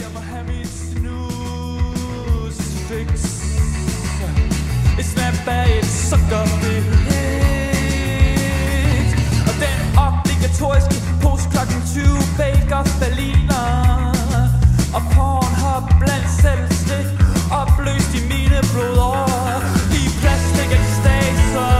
jeg må have mit snusfix. Et snap af et sukkerfix. Og den obligatoriske pose klokken 20 bager berliner og Pornhub blandt selv slik, opløst i mine blodår i plastik ekstaser.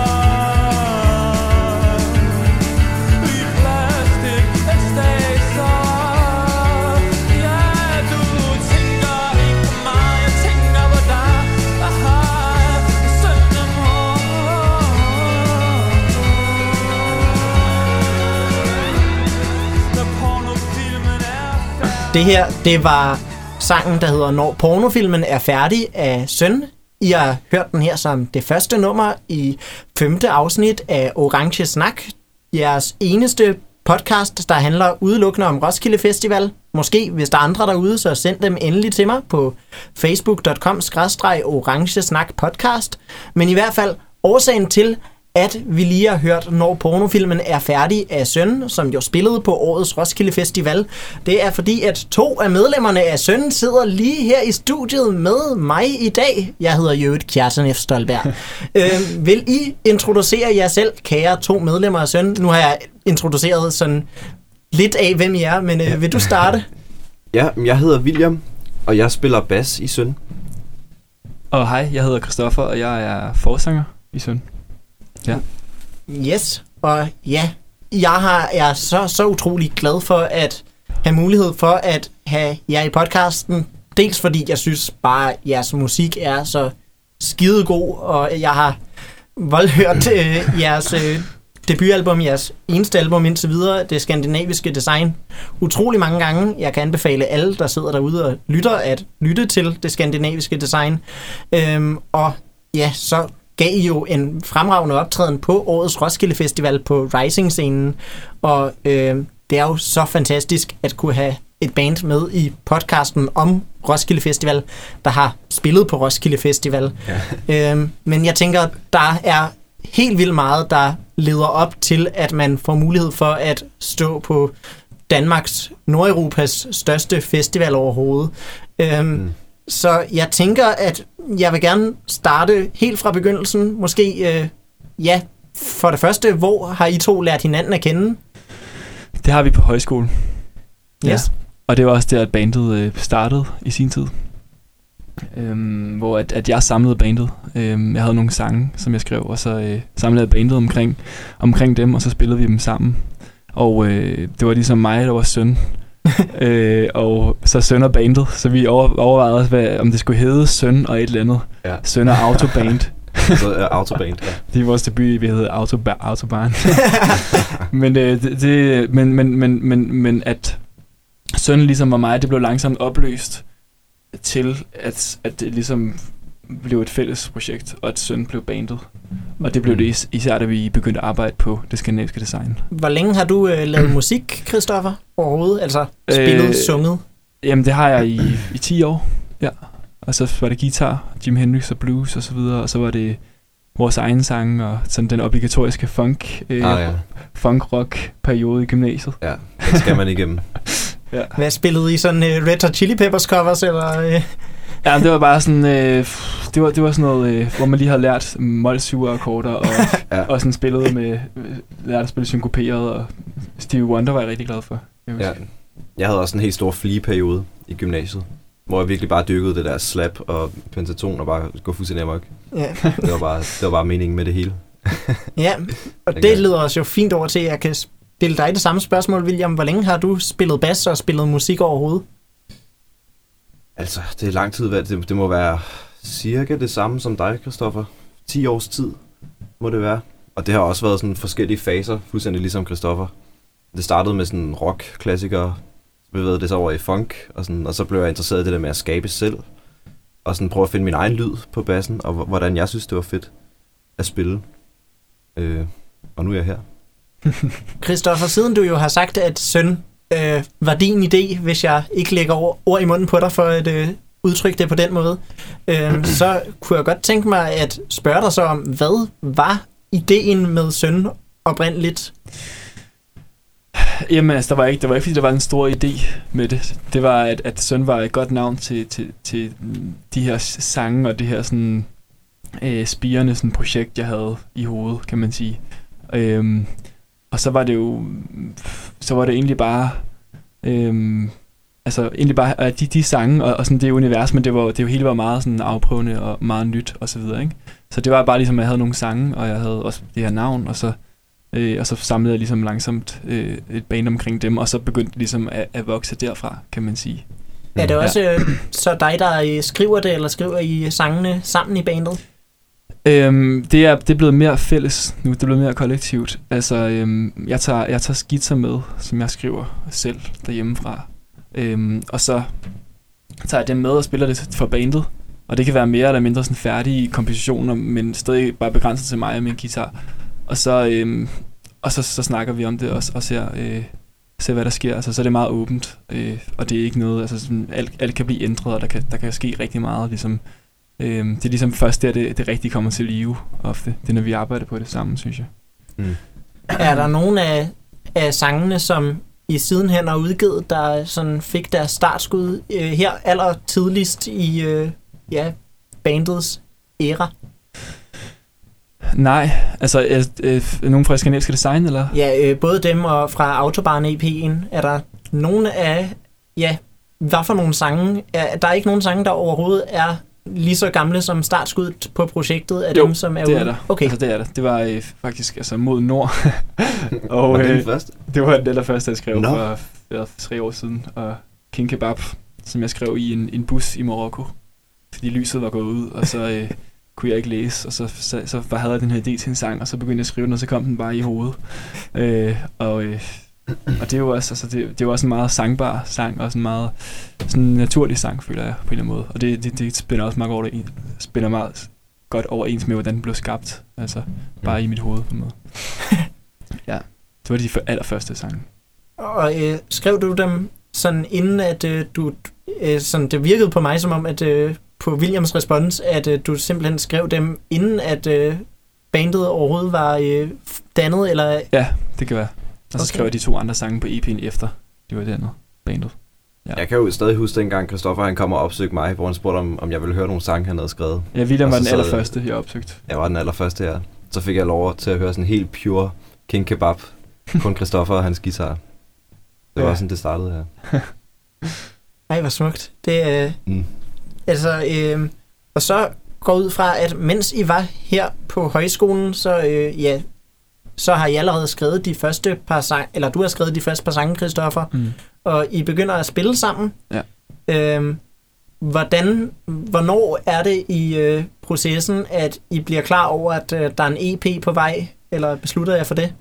Det her, det var sangen, der hedder Når pornofilmen er færdig af Søn. I har hørt den her som det første nummer i 5. afsnit af Orange Snak. Jeres eneste podcast, der handler udelukkende om Roskilde Festival. Måske, hvis der er andre derude, så send dem endelig til mig på facebook.com/orangesnakpodcast. Men i hvert fald, årsagen til, at vi lige har hørt Når pornofilmen er færdig af Søn, som jo spillede på årets Roskilde Festival, det er fordi, at 2 af medlemmerne af Søn sidder lige her i studiet med mig i dag. Jeg hedder Jøvet Kjersen F. Stolberg. Vil I introducere jer selv, kære 2 medlemmer af Søn? Nu har jeg introduceret sådan lidt af, hvem I er, men vil du starte? Ja, jeg hedder William, og jeg spiller bas i Søn. Og hej, jeg hedder Christoffer, og jeg er forsanger i Søn. Ja. Yes, og ja, jeg er så utrolig glad for at have mulighed for at have jer i podcasten. Dels fordi jeg synes bare, at jeres musik er så skidegod, og jeg har voldhørt jeres debutalbum, jeres eneste album indtil videre, Det Skandinaviske Design, utrolig mange gange. Jeg kan anbefale alle, der sidder derude og lytter, at lytte til Det Skandinaviske Design. Og ja, så gav jo en fremragende optræden på årets Roskilde Festival på Rising-scenen, og det er jo så fantastisk at kunne have et band med i podcasten om Roskilde Festival, der har spillet på Roskilde Festival. Ja. Men jeg tænker, der er helt vildt meget, der leder op til, at man får mulighed for at stå på Danmarks, Nordeuropas største festival overhovedet. Så jeg tænker, at jeg vil gerne starte helt fra begyndelsen. Måske, ja, for det første, hvor har I 2 lært hinanden at kende? Det har vi på højskole. Yes. Ja. Og det var også der, at bandet startede i sin tid. Hvor at jeg samlede bandet. Jeg havde nogle sange, som jeg skrev, og så samlede jeg bandet omkring dem, og så spillede vi dem sammen. Og det var ligesom mig, der var Søn. Og så Søn og bandet. Så vi overvejede også, om det skulle hedde Søn og et eller andet. Ja. Søn og Autoband. Autoband, ja. Det er vores debut, vi hedder Autoband. Men at Søn ligesom var mig, det blev langsomt opløst til, at det ligesom blev et fælles projekt, og at Søn blev bandet. Og det blev det især, da vi begyndte at arbejde på Det Skandinaviske Design. Hvor længe har du lavet musik, Christoffer, overhovedet? Altså spillet, sunget? Jamen, det har jeg i 10 år, ja. Og så var det guitar, Jimi Hendrix og blues og så videre, og så var det vores egen sang og sådan den obligatoriske funk-rock-periode i gymnasiet. Ja, det skal man igennem. Ja. Hvad spillede I? Sådan Red Hot Chili Peppers covers, eller... Ja, det var bare sådan, det var sådan noget, hvor man lige havde lært mol-7-akkorder og, ja, og sådan spillet med, lærte at spille synkoperet, og Stevie Wonder var jeg rigtig glad for. Ja. Jeg havde også en helt stor flee-periode i gymnasiet, hvor jeg virkelig bare dykkede det der slap og pentaton og bare gå fuldstændig amok. Ja. Det var bare meningen med det hele. Ja, og det leder os jo fint over til, at jeg kan stille dig det samme spørgsmål, William. Hvor længe har du spillet bas og spillet musik overhovedet? Altså, det er lang tid. Det må være cirka det samme som dig, Christoffer. 10 års tid må det være. Og det har også været sådan forskellige faser, fuldstændig ligesom Christoffer. Det startede med sådan rock-klassikere, bevægede det sig over i funk, og, sådan, og så blev jeg interesseret i det der med at skabe selv, og sådan prøve at finde min egen lyd på bassen, og hvordan jeg synes, det var fedt at spille. Og nu er jeg her. Christoffer, siden du jo har sagt, at Søn var din idé, hvis jeg ikke lægger ord i munden på dig for at udtrykke det på den måde, så kunne jeg godt tænke mig at spørge dig så om, hvad var ideen med Søn oprindeligt? Jamen altså, det var ikke fordi der var en stor idé med det. Det var, at Søn var et godt navn til de her sange og det her sådan spirende sådan projekt, jeg havde i hovedet, kan man sige. Og så var det jo, så var det egentlig bare, altså egentlig bare de sange og sådan det univers, men det jo hele var meget sådan afprøvende og meget nyt og så videre, ikke? Så det var bare ligesom, at jeg havde nogle sange, og jeg havde også det her navn, og så samlede jeg ligesom langsomt et band omkring dem, og så begyndte det ligesom at vokse derfra, kan man sige. Er det også så dig, der skriver det, eller skriver I sangene sammen i bandet? Det er blevet mere fælles nu, det er blevet mere kollektivt. Altså, jeg tager skitser med, som jeg skriver selv derhjemmefra, og så tager jeg dem med og spiller det for bandet. Og det kan være mere eller mindre sådan færdige kompositioner, men stadig bare begrænset til mig og min guitar. Og så snakker vi om det og ser hvad der sker. Altså, så er det meget åbent, og det er ikke noget, altså sådan, alt kan blive ændret, og der kan ske rigtig meget. Ligesom, det er ligesom først der, det rigtige kommer til live ofte. Det er, når vi arbejder på det sammen, synes jeg. Mm. Er der nogen af sangene, som I sidenhen har udgivet, der sådan fik deres startskud her aller tidligst i... ja, bandets æra? Nej, altså nogen fra Skandinaviske Design, eller? Ja, både dem og fra Autobahn EP'en. Er der nogen af, ja, hvad for nogle sange? Der er ikke nogen sange, der overhovedet er lige så gamle som startskuddet på projektet af jo, dem, som er ude? Jo, det er der. Okay. Altså, det er der. Det var faktisk altså mod nord. Og var det den første? Det var den allerførste, jeg skrev for 3 år siden. Og King Kebab, som jeg skrev i en bus i Marokko. Fordi lyset var gået ud, og så kunne jeg ikke læse, og så havde jeg den her idé til en sang, og så begyndte jeg at skrive den, og så kom den bare i hovedet. Og det er jo også, altså det er også en meget sangbar sang, og sådan en meget sådan en naturlig sang, føler jeg, på en eller anden måde. Og det spænder også meget godt overens med, hvordan den blev skabt, altså bare i mit hoved på en måde. Ja, det var de allerførste sange. Og skrev du dem sådan, inden at du... sådan, det virkede på mig som om, at på Williams respons, at du simpelthen skrev dem, inden at bandet overhovedet var dannet, eller? Ja, det kan være. Og så skrev jeg de 2 andre sange på EP'en efter, det var dannet bandet. Ja. Jeg kan jo stadig huske dengang, Christoffer han kom og opsøgte mig, hvor han spurgte, om jeg ville høre nogle sange, han havde skrevet. Ja, William var den allerførste, jeg opsøgte. Jeg var den allerførste, ja. Så fik jeg lov til at høre sådan helt pure King Kebab, kun Christoffer og hans guitar. Det var sådan, det startede, ja. Ej, hvor smukt. Det, Altså, og så går ud fra, at mens I var her på højskolen, så har I allerede skrevet de første par sange, eller du har skrevet de første par sange, Christoffer, og I begynder at spille sammen. Ja. Hvornår er det i processen, at I bliver klar over, at der er en EP på vej, eller beslutter jeg for det?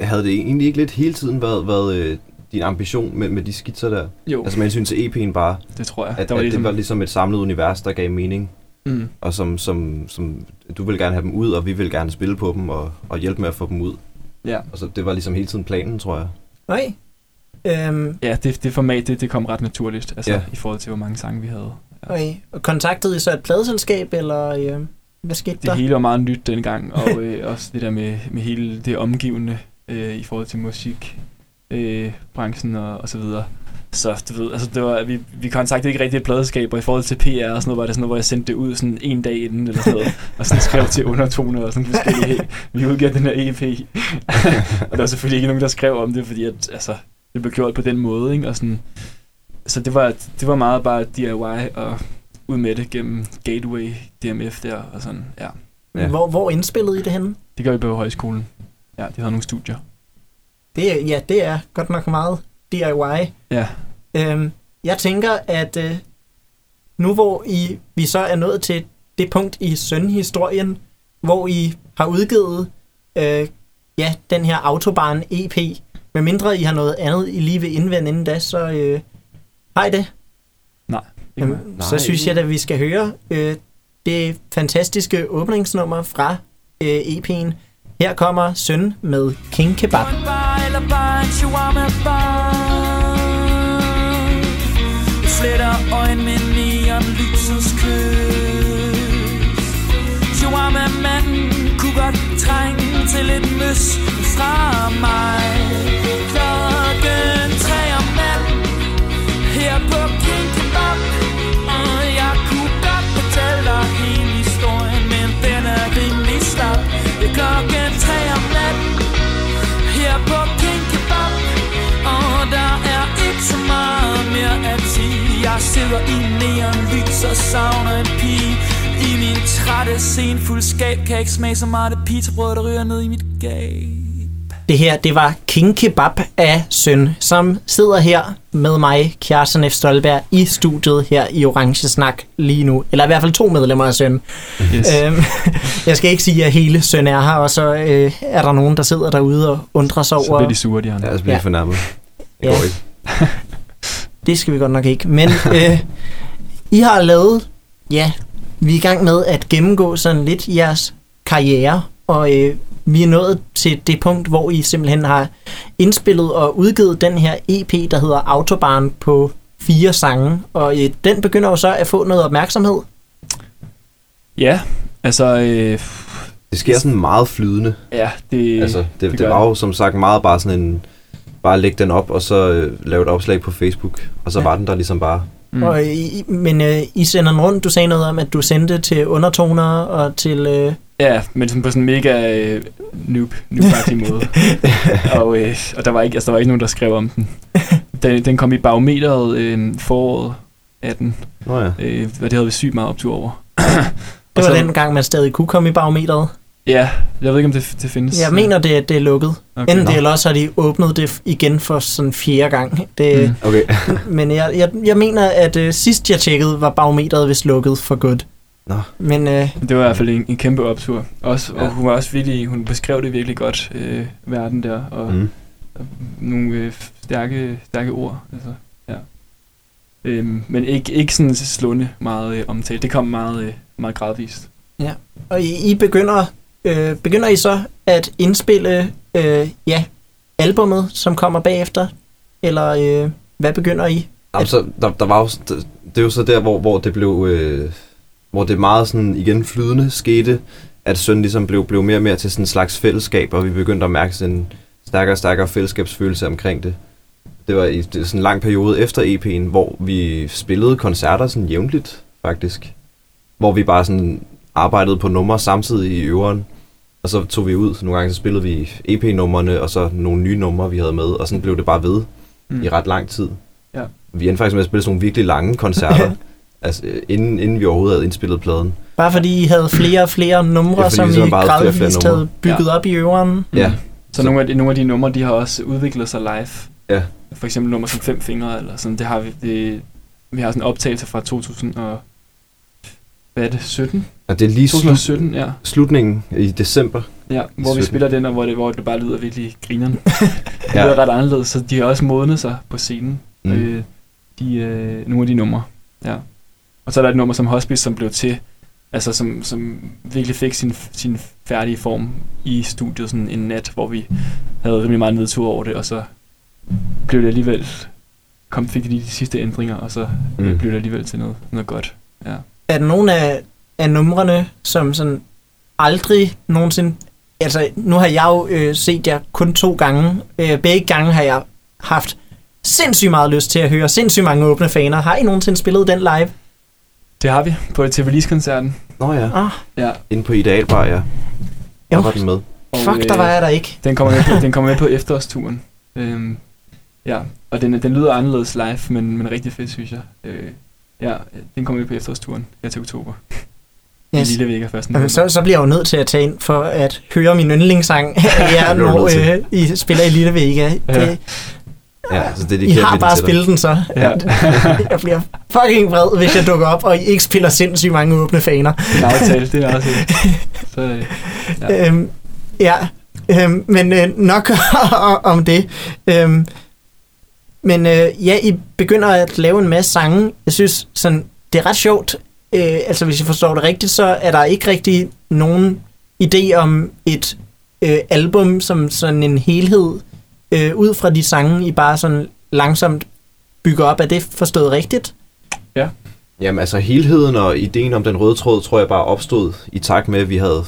Havde det egentlig ikke lidt hele tiden været din ambition med de skitser der? Jo. Altså med hensyn til EP'en bare. Det tror jeg. Det var ligesom et samlet univers, der gav mening. Mm. Og som du ville gerne have dem ud, og vi ville gerne spille på dem og hjælpe med at få dem ud. Ja. Og så det var ligesom hele tiden planen, tror jeg. Okay. Ja, det format, det kom ret naturligt, altså i forhold til, hvor mange sange vi havde. Ja. Okay. Og kontaktede I så et pladeselskab, eller hvad skete der? Det hele var meget nyt dengang, og også det der med hele det omgivende i forhold til musik. Branchen og så videre. Så du ved, altså det var, vi kontaktede ikke rigtig et pladeselskab, og i forhold til PR og sådan noget, var det sådan noget, hvor jeg sendte det ud sådan en dag inden eller sådan noget, og sådan skrev til undertoner og sådan forskellige, vi udgav den her EP. Og der var selvfølgelig ikke nogen, der skrev om det, fordi at, altså, det blev gjort på den måde, ikke? Og sådan, så det var meget bare DIY og ud med det gennem Gateway, DMF der og sådan, ja. Hvor indspillede I det henne? Det gør vi på højskolen. Ja, de havde nogle studier. Det er godt nok meget DIY. Ja. Jeg tænker, at nu hvor vi så er nået til det punkt i Søn-historien, hvor I har udgivet den her Autobahn EP, medmindre I har noget andet, I lige vil indvende inden da, så har I det? Nej. Så synes jeg, at vi skal høre det fantastiske åbningsnummer fra EP'en. Her kommer Søn med King Kebab. Du fletter øjne med neonlysets kys. Shawarma-manden kunne godt trænge til et mys fra mig. sidder i neonlys og savner en pige. I min trætte senfuldskab kan ikke smage så meget af pizzabrød, der ryger ned i mit gab. Det her, det var King Kebab af Søn, som sidder her med mig, Kjartan F. Stolberg, i studiet her i Orange Snak lige nu. Eller i hvert fald 2 medlemmer af Søn. Yes. Jeg skal ikke sige, at hele Søn er her, og så er der nogen, der sidder derude og undrer sig over. Så bliver de sure, de andre. Ja, så bliver de fornærmet. Det går ikke. Det skal vi godt nok ikke. Men I har lavet... Ja, vi er i gang med at gennemgå sådan lidt jeres karriere, og vi er nået til det punkt, hvor I simpelthen har indspillet og udgivet den her EP, der hedder Autobahn, på 4 sange, og den begynder jo så at få noget opmærksomhed. Ja, altså... det sker sådan meget flydende. Ja, det... Altså, det var jo som sagt meget bare sådan en... Bare lægge den op, og så lave et opslag på Facebook, og så var den der ligesom bare... Mm. Og I sender den rundt, du sagde noget om, at du sendte til undertoner og til... Ja, men sådan på sådan en mega noob-agtig måde. Og der var ikke nogen, der skrev om den. Den kom i barometeret foråret 18. Oh ja. Det havde vi sygt meget optur over. Det var den gang, man stadig kunne komme i barometeret. Ja, jeg ved ikke, om det findes. Jeg mener, det er lukket. Okay. Enten det, eller også har de åbnet det igen for sådan 4. gang. Det, okay. Men jeg mener, at sidst jeg tjekkede, var barometeret vist lukket for godt. Nå. Men, det var i hvert fald en kæmpe optur. Også, ja. Og hun var også virkelig, hun beskrev det virkelig godt, verden der, og nogle stærke ord. Altså, ja. Men ikke sådan slunde meget omtale. Det kom meget gradvist. Ja, og I begynder I så at indspille albummet, som kommer bagefter? Eller hvad begynder I? Altså, der var jo, det er jo så der, hvor det blev... hvor det meget sådan igen flydende skete, at Søn ligesom blev mere og mere til sådan en slags fællesskab, og vi begyndte at mærke sådan en stærkere og stærkere fællesskabsfølelse omkring det. Det var i sådan en lang periode efter EP'en, hvor vi spillede koncerter sådan jævnligt, faktisk. Hvor vi bare sådan... arbejdede på numre samtidig i øveren, og så tog vi ud. Nogle gange så spillede vi EP-numrene, og så nogle nye numre, vi havde med, og sådan blev det bare ved i ret lang tid. Ja. Vi endte faktisk med at spille sådan nogle virkelig lange koncerter, altså, inden vi overhovedet havde indspillet pladen. Bare fordi I havde flere og flere numre, som I gradvist havde bygget op i øveren? Ja. Mm. Så nogle af de numre, de har også udviklet sig live. Ja. For eksempel nummer som 5 fingre, eller sådan, det har vi. Vi har sådan en optagelse fra 2017? Ja, det er lige 2017, ja. Slutningen i december. Ja, hvor vi spiller den, og hvor det bare lyder virkelig grinerne. Det lyder ret anderledes, så de har også modnet sig på scenen. Nogle af de numre, ja. Og så er der et nummer som Hospice, som blev til, altså som virkelig fik sin færdige form i studiet sådan en nat, hvor vi havde rimelig meget nedtur over det, og så blev det alligevel, fik de lige de sidste ændringer, og så blev det alligevel til noget godt, ja. Er der nogle af numrene, som sådan aldrig nogensinde... Altså, nu har jeg jo set jer kun 2 gange. Begge gange har jeg haft sindssygt meget lyst til at høre sindssygt mange åbne faner. Har I nogensinde spillet den live? Det har vi på release-koncerten. Nå ja. Ah. Ja. Inde på Idealbar, ja. Der var den med. Fuck, der var jeg der ikke. Den kommer med på efterårsturen. Ja, og den lyder anderledes live, men rigtig fedt, synes jeg. Ja, den kommer vi på efterårsturen her til oktober. Yes. I Lille Vega først. Okay, så bliver jeg jo nødt til at tage ind for at høre min yndlingssang af jer, når I spiller i Lille Vega. I har bare spillet den så. Ja. Jeg bliver fucking vred, hvis jeg dukker op, og I ikke spiller sindssygt mange åbne faner. Det er aftale, det er også helt. Ja. Men nok om det. Men I begynder at lave en masse sange. Jeg synes, sådan, det er ret sjovt. Altså, hvis jeg forstår det rigtigt, så er der ikke rigtig nogen idé om et album som sådan en helhed, ud fra de sange, I bare sådan langsomt bygger op. Er det forstået rigtigt? Ja. Jamen, altså, helheden og ideen om den røde tråd, tror jeg bare opstod i takt med, at vi havde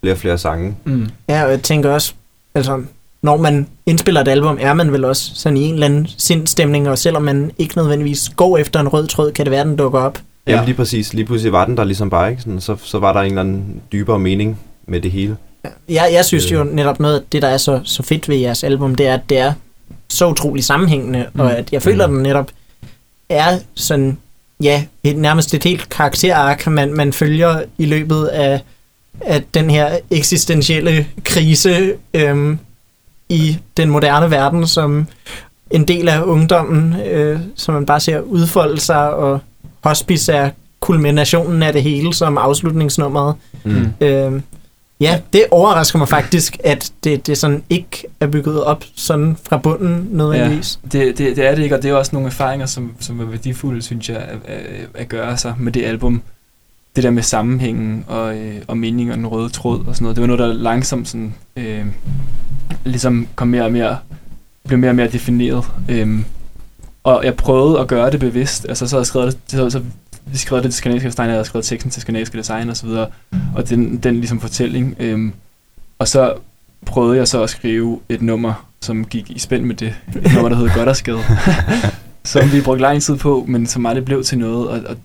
flere og flere sange. Mm. Ja, og jeg tænker også, altså... Når man indspiller et album, er man vel også sådan i en eller anden sindstemning, og selvom man ikke nødvendigvis går efter en rød tråd, kan det være, den dukker op. Ja, jamen lige præcis. Lige pludselig var den der ligesom bare, ikke? Sådan, så var der en eller anden dybere mening med det hele. Ja, jeg synes jo netop noget af det, der er så fedt ved jeres album, det er, at det er så utroligt sammenhængende, og at jeg føler, at den netop er sådan ja, nærmest et helt karakterark, man følger i løbet af den her eksistentielle krise i den moderne verden, som en del af ungdommen, som man bare ser udfolde sig, og Hospice er kulminationen af det hele som afslutningsnummeret. Mm. Ja, det overrasker mig faktisk, at det sådan ikke er bygget op sådan fra bunden nødvendigvis. Ja, det er det ikke, og det er også nogle erfaringer, som er værdifulde, synes jeg, at gøre sig med det album. Det der med sammenhængen og mening og den røde tråd og sådan noget. Det var noget, der langsomt sådan, ligesom kom mere og mere, blev mere og mere defineret. Og jeg prøvede at gøre det bevidst. Altså så havde jeg skrevet det, vi skrev det til Skandinaviske Design, og jeg havde skrevet teksten til Skandinaviske Design osv., og den ligesom fortælling. Og så prøvede jeg så at skrive et nummer, som gik i spænd med det. Et nummer, der hed Godt og Skade, som vi brugte lang tid på, men som aldrig blev til noget. Og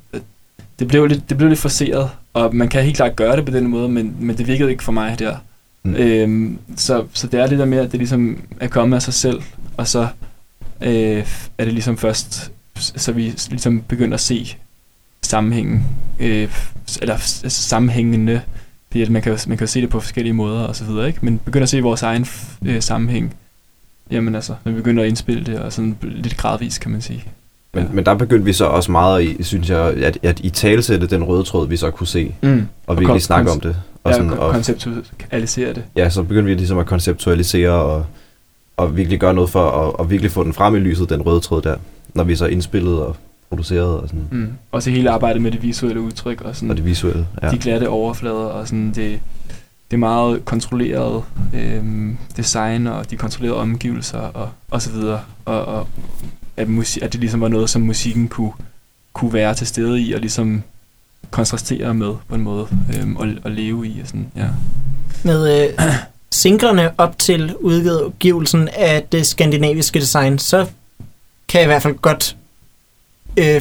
det blev lidt forseret, og man kan helt klart gøre det på den måde, men det virkede ikke for mig der. Mm. Så det er lidt der med, at det ligesom er kommet af sig selv, og så er det ligesom først, så vi ligesom begynder at se sammenhængen, eller sammenhængende, fordi man kan jo se det på forskellige måder og så videre, ikke? Men begynder at se vores egen sammenhæng. Jamen altså, man begynder at indspille det, og sådan lidt gradvist, kan man sige. Men der begyndte vi så også meget i, synes jeg, at i talesætte den røde tråd, vi så kunne se, og virkelig snakke om det. Og ja, sådan, og konceptualisere det. Ja, så begyndte vi ligesom at konceptualisere og virkelig gøre noget for at virkelig få den frem i lyset, den røde tråd der, når vi så indspillede og producerede og sådan. Mm. Også hele arbejdet med det visuelle udtryk og sådan. Og det visuelle, ja. De glatte overflader og sådan, det er meget kontrolleret design, og de kontrollerede omgivelser og så videre, og at det ligesom var noget, som musikken kunne være til stede i, og ligesom kontrastere med på en måde, og leve i og sådan, ja. Med singlerne op til udgivelsen af det skandinaviske design, så kan jeg i hvert fald godt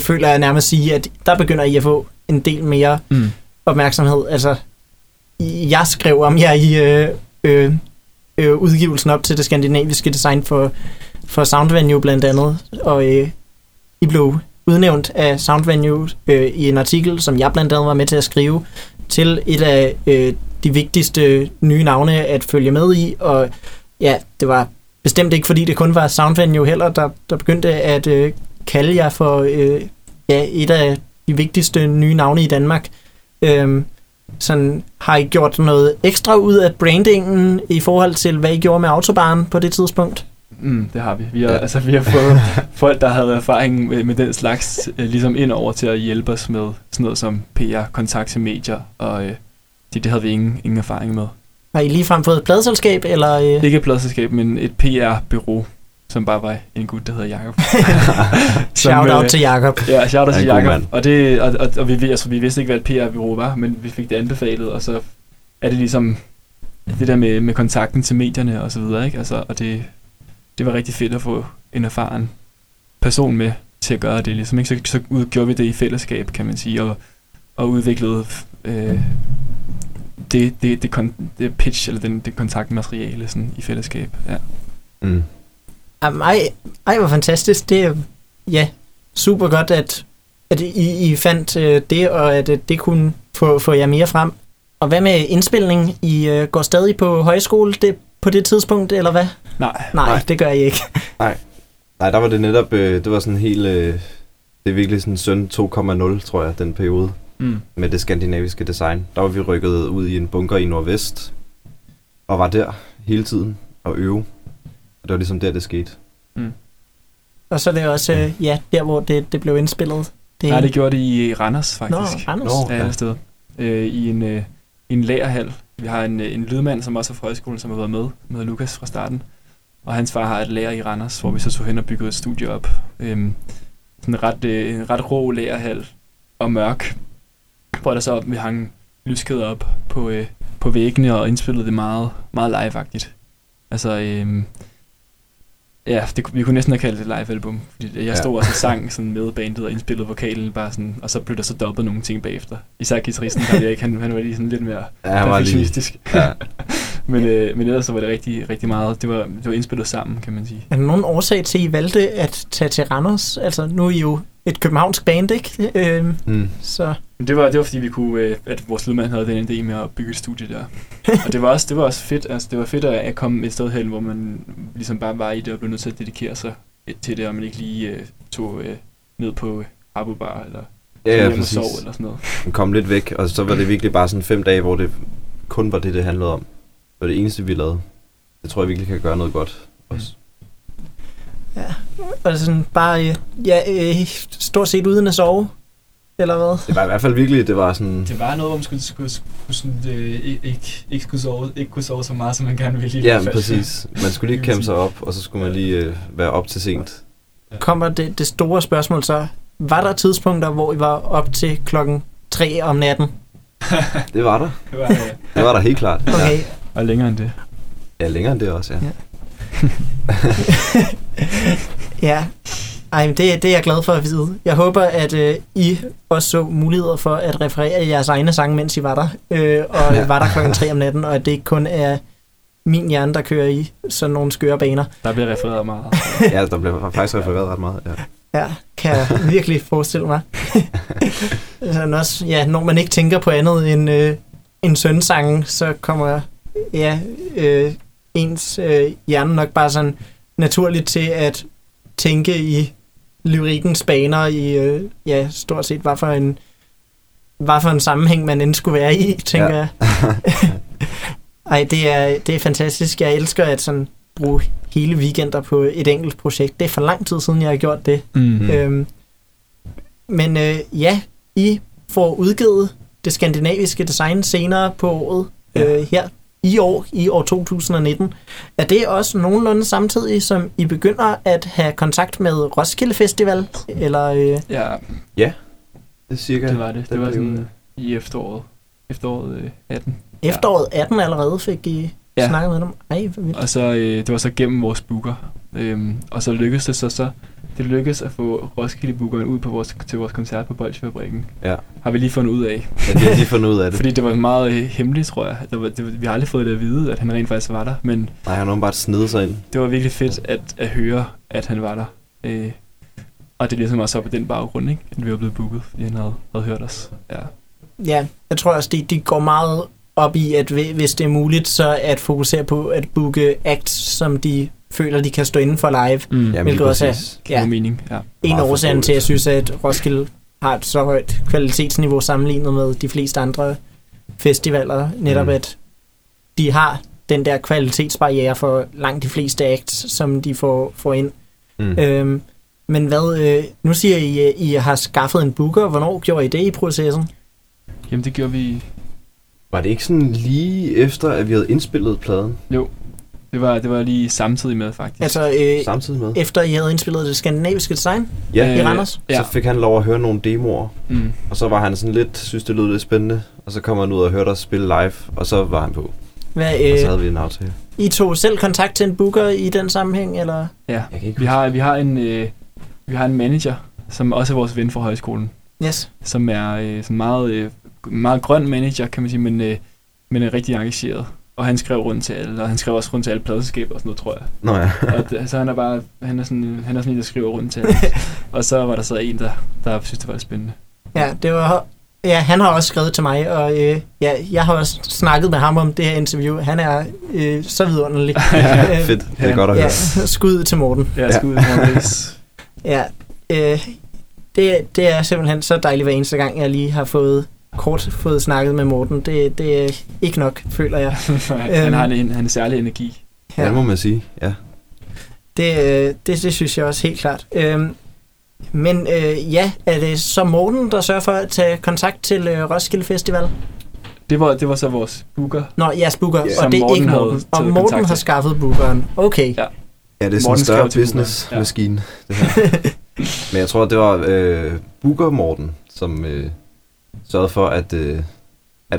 føler jeg nærmest sige, at der begynder I at få en del mere opmærksomhed. Altså, jeg skrev om jer i udgivelsen op til det skandinaviske design for Soundvenue blandt andet, og I blev udnævnt af Soundvenue i en artikel, som jeg blandt andet var med til at skrive, til et af de vigtigste nye navne at følge med i, og ja, det var bestemt ikke, fordi det kun var Soundvenue heller, der begyndte at kalde jer for et af de vigtigste nye navne i Danmark. Sådan, har I gjort noget ekstra ud af brandingen i forhold til, hvad I gjorde med Autobahn på det tidspunkt? Det har vi. Vi har, altså, vi har fået folk, der havde erfaring med den slags, ligesom ind over til at hjælpe os med sådan noget som PR, kontakt til medier, og det havde vi ingen erfaring med. Har I ligefrem fået et pladeselskab? Eller, Ikke et pladeselskab, men et PR-bureau, som bare var en gut, der hedder Jakob. Shout-out til Jakob. Ja, shout-out til Jakob. Og vi vidste ikke, hvad et PR-bureau var, men vi fik det anbefalet, og så er det ligesom det der med kontakten til medierne og så videre, ikke? Altså, og det var rigtig fedt at få en erfaren person med til at gøre det, ligesom, ikke? Så gjorde vi det i fællesskab, kan man sige, og udviklede det pitch, eller det kontaktmateriale sådan, i fællesskab. Ja. Mm. Ej, hvor fantastisk. Det er ja, super godt, at I fandt det, og at det kunne få jer mere frem. Og hvad med indspilning? I går stadig på højskole på det tidspunkt, eller hvad? Nej, det gør I ikke. Nej, der var det netop, det var sådan helt, det er virkelig sådan søn 2,0, tror jeg, den periode med det skandinaviske design. Der var vi rykket ud i en bunker i Nordvest, og var der hele tiden og øve. Og det var ligesom der, det skete. Mm. Og så er det også, der hvor det blev indspillet. Nej, det gjorde det i Randers, faktisk. Nå, Randers. Ja, et sted. I en lagerhal. Vi har en lydmand, som også er fra højskolen, som har været med Lukas fra starten. Og hans far har et lager i Randers, hvor vi så tog hen og byggede et studie op. Sådan en ret rå lagerhal og mørk. Hvor der så vi hang lyskæder op på væggene og indspillede det meget, meget live-agtigt. Altså, ja, vi kunne næsten have kaldt det et live-album, fordi jeg stod også sang sådan med bandet og indspillede vokalen bare sådan, og så blev der så dobbet nogle ting bagefter. Især guitaristen, der ikke, han var lige sådan lidt mere perfektionistisk. Ja. Men ellers så var det rigtig, rigtig meget, det var indspillet sammen, kan man sige. Er der nogen årsag til, at I valgte at tage til Randers? Altså, nu er I jo et københavnsk band, ikke? Så. Det var fordi vi kunne, at vores lydmand havde den idé med at bygge et studie der. Og det var også fedt. Altså det var fedt at komme et sted hen, hvor man ligesom bare var i det og blev nødt til at dedikere sig til det, og man ikke lige tog ned på Harbo Bar eller hjem og sov eller sådan noget. Man kom lidt væk, og så var det virkelig bare sådan 5 dage, hvor det kun var det handlede om. Det var det eneste vi lavede. Jeg tror jeg virkelig kan gøre noget godt også. Ja, og sådan bare stort set uden at sove, eller hvad? Det var i hvert fald virkelig, det var sådan... Det var noget, hvor man skulle ikke kunne sove så meget, som man gerne ville. Ja, præcis. Man skulle lige kæmpe sig op, og så skulle man lige være op til sent. Kommer det store spørgsmål så, var der tidspunkter, hvor I var op til 3 om natten? Det var der. Det var der helt klart. Okay. Ja. Og længere end det. Ja, længere end det også, ja. Ja, ej, det er jeg glad for at vide. Jeg håber, at I også så muligheder for at referere jeres egne sange, mens I var der, og var der 3 om natten, og at det ikke kun er min hjerne, der kører i sådan nogle skøre baner. Der bliver refereret meget. Ja, der bliver faktisk refereret ret meget, ja. Ja, kan jeg virkelig forestille mig. Sådan også, ja, når man ikke tænker på andet end en sønsange, så kommer ens hjerne nok bare sådan naturligt til at tænke i lyrikens baner i stort set hvad for en sammenhæng man end skulle være i, tænker jeg. Ej, det er fantastisk. Jeg elsker at sådan bruge hele weekender på et enkelt projekt. Det er for lang tid siden jeg har gjort det. Mm-hmm. I får udgivet Det Skandinaviske Design senere på året her. I år 2019. Er det også nogenlunde samtidig, som I begynder at have kontakt med Roskilde Festival? Eller, Ja, det cirka. Det var det. Det var sådan i efteråret. Efteråret 18. Efteråret 18 allerede fik I snakket med dem? Ej, hvor vildt. Og så, det var så gennem vores booker. Og så lykkedes det så. Det lykkedes at få Roskilde-bookeren ud på til vores koncert på Bolsjefabrikken. Ja. Har vi lige fundet ud af. Ja, det har lige fundet ud af det. Fordi det var meget hemmeligt, tror jeg. Vi har aldrig fået det at vide, at han rent faktisk var der. Men nej, han har bare snedet sig ind. Det var virkelig fedt at høre, at han var der. Og det er ligesom også på den baggrund, ikke? At vi var blevet booket, fordi han havde hørt os. Ja, jeg tror også, de går meget op i, at hvis det er muligt, så at fokusere på at booke acts, som de føler, de kan stå inden for live, hvilket også er en årsagen til, at jeg synes, at Roskilde har et så højt kvalitetsniveau sammenlignet med de fleste andre festivaler, netop at de har den der kvalitetsbarriere for langt de fleste acts, som de får ind. Men hvad, nu siger I, at I har skaffet en booker. Hvornår gjorde I det i processen? Jamen det gjorde vi... Var det ikke sådan lige efter, at vi havde indspillet pladen? Jo. Det var lige samtidig med, faktisk. Altså, samtidig med? Efter I havde indspillet Det Skandinaviske Design i Randers? Ja. Så fik han lov at høre nogle demoer, og så var han sådan lidt, synes det lød lidt spændende, og så kom han ud og hørte os spille live, og så var han på. Og så havde vi en aftale. I tog selv kontakt til en booker i den sammenhæng, eller? Ja, vi har en manager, som også er vores ven fra højskolen. Yes. Som er sådan meget, meget grøn manager, kan man sige, men er rigtig engageret. Og han skrev rundt til alle, og han skrev også rundt til alle pladeselskaber og sådan noget, tror jeg. Nå ja. Og så han er sådan en, der skriver rundt til alle. Og så var der så en, der synes, det var lidt spændende. Ja, det var... Ja, han har også skrevet til mig, og jeg har også snakket med ham om det her interview. Han er så vidunderlig. Ja, fedt. Det er godt at høre. Ja, skud til Morten. Ja, skud til Morten. Ja, det er simpelthen så dejligt hver eneste gang, jeg lige har fået snakket med Morten. Det er ikke nok, føler jeg. Han har en særlig energi. Ja, det må man sige, ja. Det synes jeg også helt klart. Er det så Morten, der sørger for at tage kontakt til Roskilde Festival? Det var så vores booker. Nå, jeres booker, og det er ikke Morten. Og Morten har skaffet bookeren. Okay. Ja, det er sådan en større businessmaskine. Ja. Men jeg tror, det var booker Morten, som... sørget for, at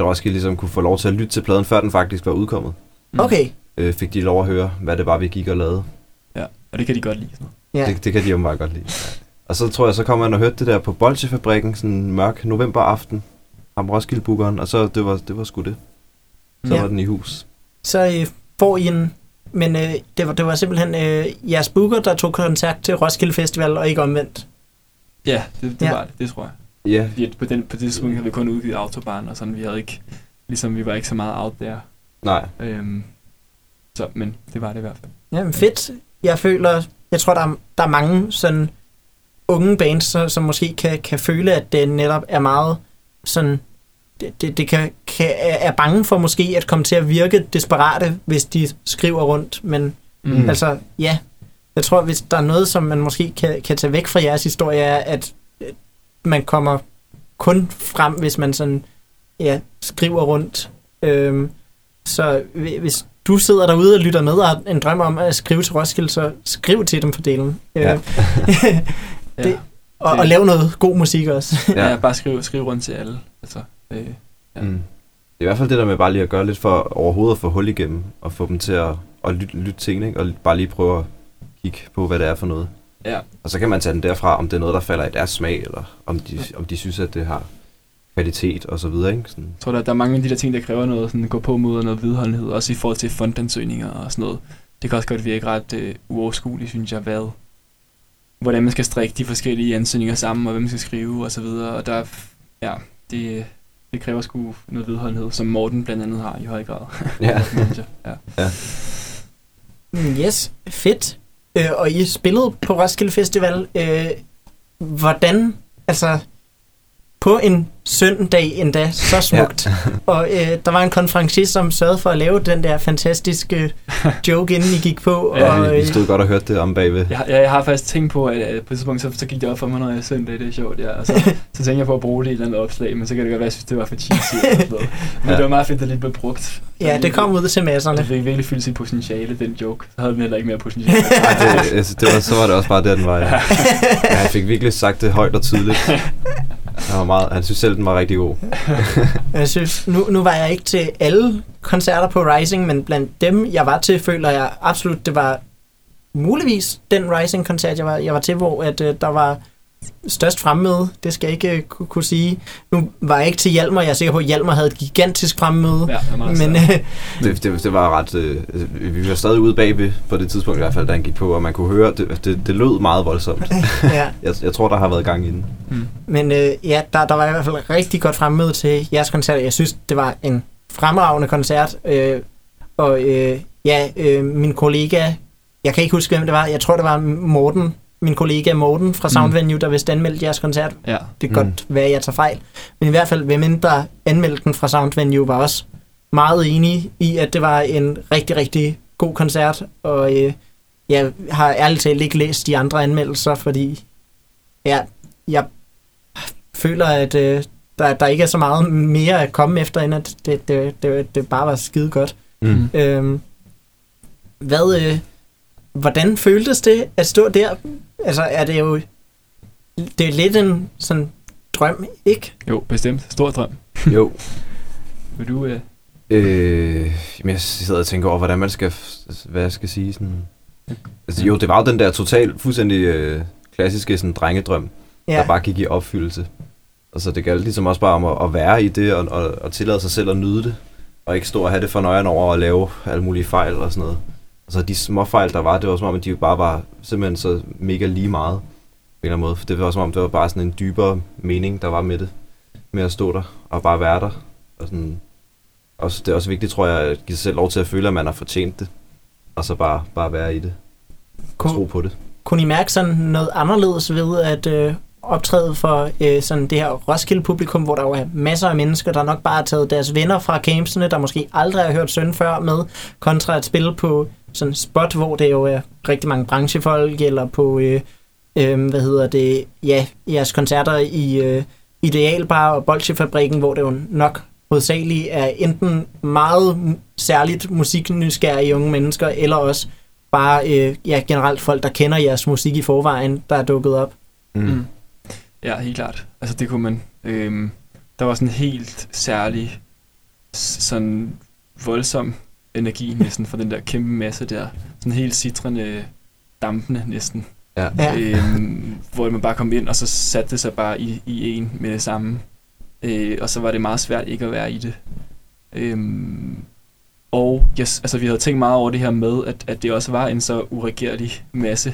Roskilde ligesom kunne få lov til at lytte til pladen, før den faktisk var udkommet. Okay. Fik de lov at høre, hvad det var, vi gik og lavede. Ja, og det kan de godt lide. Ja. Det kan de jo meget godt lide. Og så tror jeg, så kom han og hørte det der på Bolsjefabrikken, sådan en mørk novemberaften, ham Roskilde-bookeren, og så det var sgu det. Så var den i hus. Så får I en... Men det var simpelthen jeres booker, der tog kontakt til Roskilde Festival, og ikke omvendt. Ja, det var det, det tror jeg. Ja. Yeah. På det tidspunkt havde vi kun udgivet Autobahn, og sådan, vi havde ikke, ligesom vi var ikke så meget out der. Nej. Så, men det var det i hvert fald. Jamen fedt. Jeg tror, der er mange sådan unge bands, som måske kan føle, at det netop er meget sådan, det er bange for måske at komme til at virke desperate, hvis de skriver rundt, men altså, ja. Jeg tror, hvis der er noget, som man måske kan tage væk fra jeres historie, er, at man kommer kun frem, hvis man sådan, ja, skriver rundt. Så hvis du sidder derude og lytter med og har en drøm om at skrive til Roskilde, så skriv til dem for delen. Ja. Det, og lav noget god musik også. Ja, bare skriv rundt til alle. Altså, ja. Det er i hvert fald det der med bare lige at gøre lidt for overhovedet at få hul igennem, og få dem til at lytte ting, ikke? Og bare lige prøve at kigge på, hvad det er for noget. Ja. Og så kan man tage den derfra, om det er noget, der falder i deres smag, eller om de synes, at det har kvalitet og så videre, ikke? Sådan. Jeg tror, der er mange af de der ting, der kræver noget, sådan gå på mod og noget vedholdenhed, også i forhold til fondansøgninger og sådan noget. Det kan også godt virke ret uoverskueligt, synes jeg, hvordan man skal strikke de forskellige ansøgninger sammen, og hvem man skal skrive og så videre, og der, ja, det kræver sgu noget vedholdenhed, som Morten blandt andet har i høj grad. Ja. Ja. Yes, fedt. Og I spillede på Roskilde Festival. Hvordan, altså på en søndag endda, så smukt. Ja. Og der var en konferencist, som sørgede for at lave den der fantastiske joke, inden I gik på. Ja, og, vi stod godt og hørte det om bagved. Jeg har faktisk tænkt på, at på et tidspunkt, så gik det op for mig, når jeg søndag, det er sjovt. Ja. Og så tænkte jeg på at bruge det i et eller andet opslag, men så kan det godt være, at jeg synes, det var for cheesy. Men det var meget fedt, at det lidt blev brugt. Ja, det kom ud til sms'erne. Det fik virkelig fyldt sit potentiale, den joke. Så havde vi heller ikke mere potentiale. Så var det også bare der, den var. Ja. Ja, jeg fik virkelig sagt det højt og tydeligt. Han synes selv, den var rigtig god. Jeg synes, nu var jeg ikke til alle koncerter på Rising, men blandt dem, jeg var til, føler jeg absolut, det var muligvis den Rising-koncert, jeg var til, hvor at, der var størst fremmøde. Det skal jeg ikke kunne sige. Nu var jeg ikke til Hjalmar. Jeg er sikker på, at Hjalmar havde et gigantisk fremmøde. Ja, men det var ret... vi var stadig ude bagved på det tidspunkt i hvert fald, da han gik på, og man kunne høre, det lød meget voldsomt. Ja. Jeg tror, der har været gang i den. Men ja, der var i hvert fald rigtig godt fremmøde til jeres koncert. Jeg synes, det var en fremragende koncert. Min kollega... Jeg kan ikke huske, hvem det var. Jeg tror, det var Morten. Min kollega Morten fra Soundvenue, der vist anmeldte jeres koncert. Ja. Det kan godt være, at jeg tager fejl. Men i hvert fald, hvem end der anmeldte den fra Soundvenue, var også meget enige i, at det var en rigtig, rigtig god koncert. Og jeg har ærligt talt ikke læst de andre anmeldelser, fordi jeg føler, at der ikke er så meget mere at komme efter, end at det bare var skide godt. Hvordan føltes det at stå der? Altså, er det jo... Det er lidt en sådan drøm, ikke? Jo, bestemt. Stor drøm. Jo. Vil du... jeg sidder og tænker over, hvordan man skal... Hvad jeg skal sige, sådan... Altså, jo, det var jo den der totalt fuldstændig klassiske sådan drengedrøm, der bare gik i opfyldelse. Og så det galt ligesom også bare om at være i det, og tillade sig selv at nyde det, og ikke stå og have det for nøjen over at lave alle mulige fejl og sådan noget. Altså de små fejl, der var, det var som om, at de bare var simpelthen så mega lige meget på en eller anden måde. Det var som om, det var bare sådan en dybere mening, der var med det. Med at stå der og bare være der. Og sådan. Også, det er også vigtigt, tror jeg, at give sig selv lov til at føle, at man har fortjent det. Og så bare være i det. Tro på det. Kunne I mærke sådan noget anderledes ved at optræde for sådan det her Roskilde-publikum, hvor der jo er masser af mennesker, der nok bare har taget deres venner fra campsene, der måske aldrig har hørt søn før med, kontra at spille på sådan en spot, hvor det jo er rigtig mange branchefolk, eller på, jeres koncerter i Idealbar og Bolsjefabrikken, hvor det jo nok hovedsageligt er enten meget særligt musiknysgerrige unge mennesker, eller også bare generelt folk, der kender jeres musik i forvejen, der er dukket op. Ja, helt klart. Altså det kunne man... der var sådan en helt særlig, sådan voldsom energi næsten fra den der kæmpe masse der. Sådan helt citrende, dampende næsten. Ja. Hvor man bare kom ind, og så satte det sig bare i en med det samme. Og så var det meget svært ikke at være i det. Vi havde tænkt meget over det her med, at det også var en så uregerlig masse.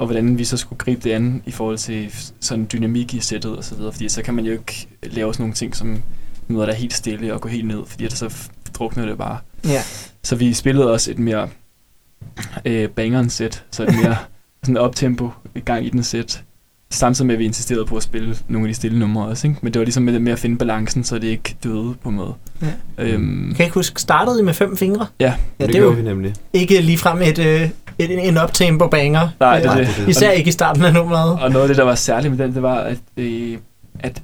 og hvordan vi så skulle gribe det an i forhold til sådan dynamik i sættet og så videre, fordi så kan man jo ikke lave sådan nogle ting som noget, der er helt stille og gå helt ned, fordi så drukner det bare. Ja. Så vi spillede også et mere bangeren sæt, så et mere sådan optempo gang i den sæt, samtidig med at vi insisterede på at spille nogle af de stille numre også, ikke? Men det var ligesom med at finde balancen, så det ikke døde på en måde. Ja. Kan ikke huske, startede I med 5 fingre? Ja, ja, det gjorde vi nemlig. Ikke ligefrem en optempo banger. Nej, det. Især ikke i starten af nummeret. Og noget af det, der var særligt med den, det var,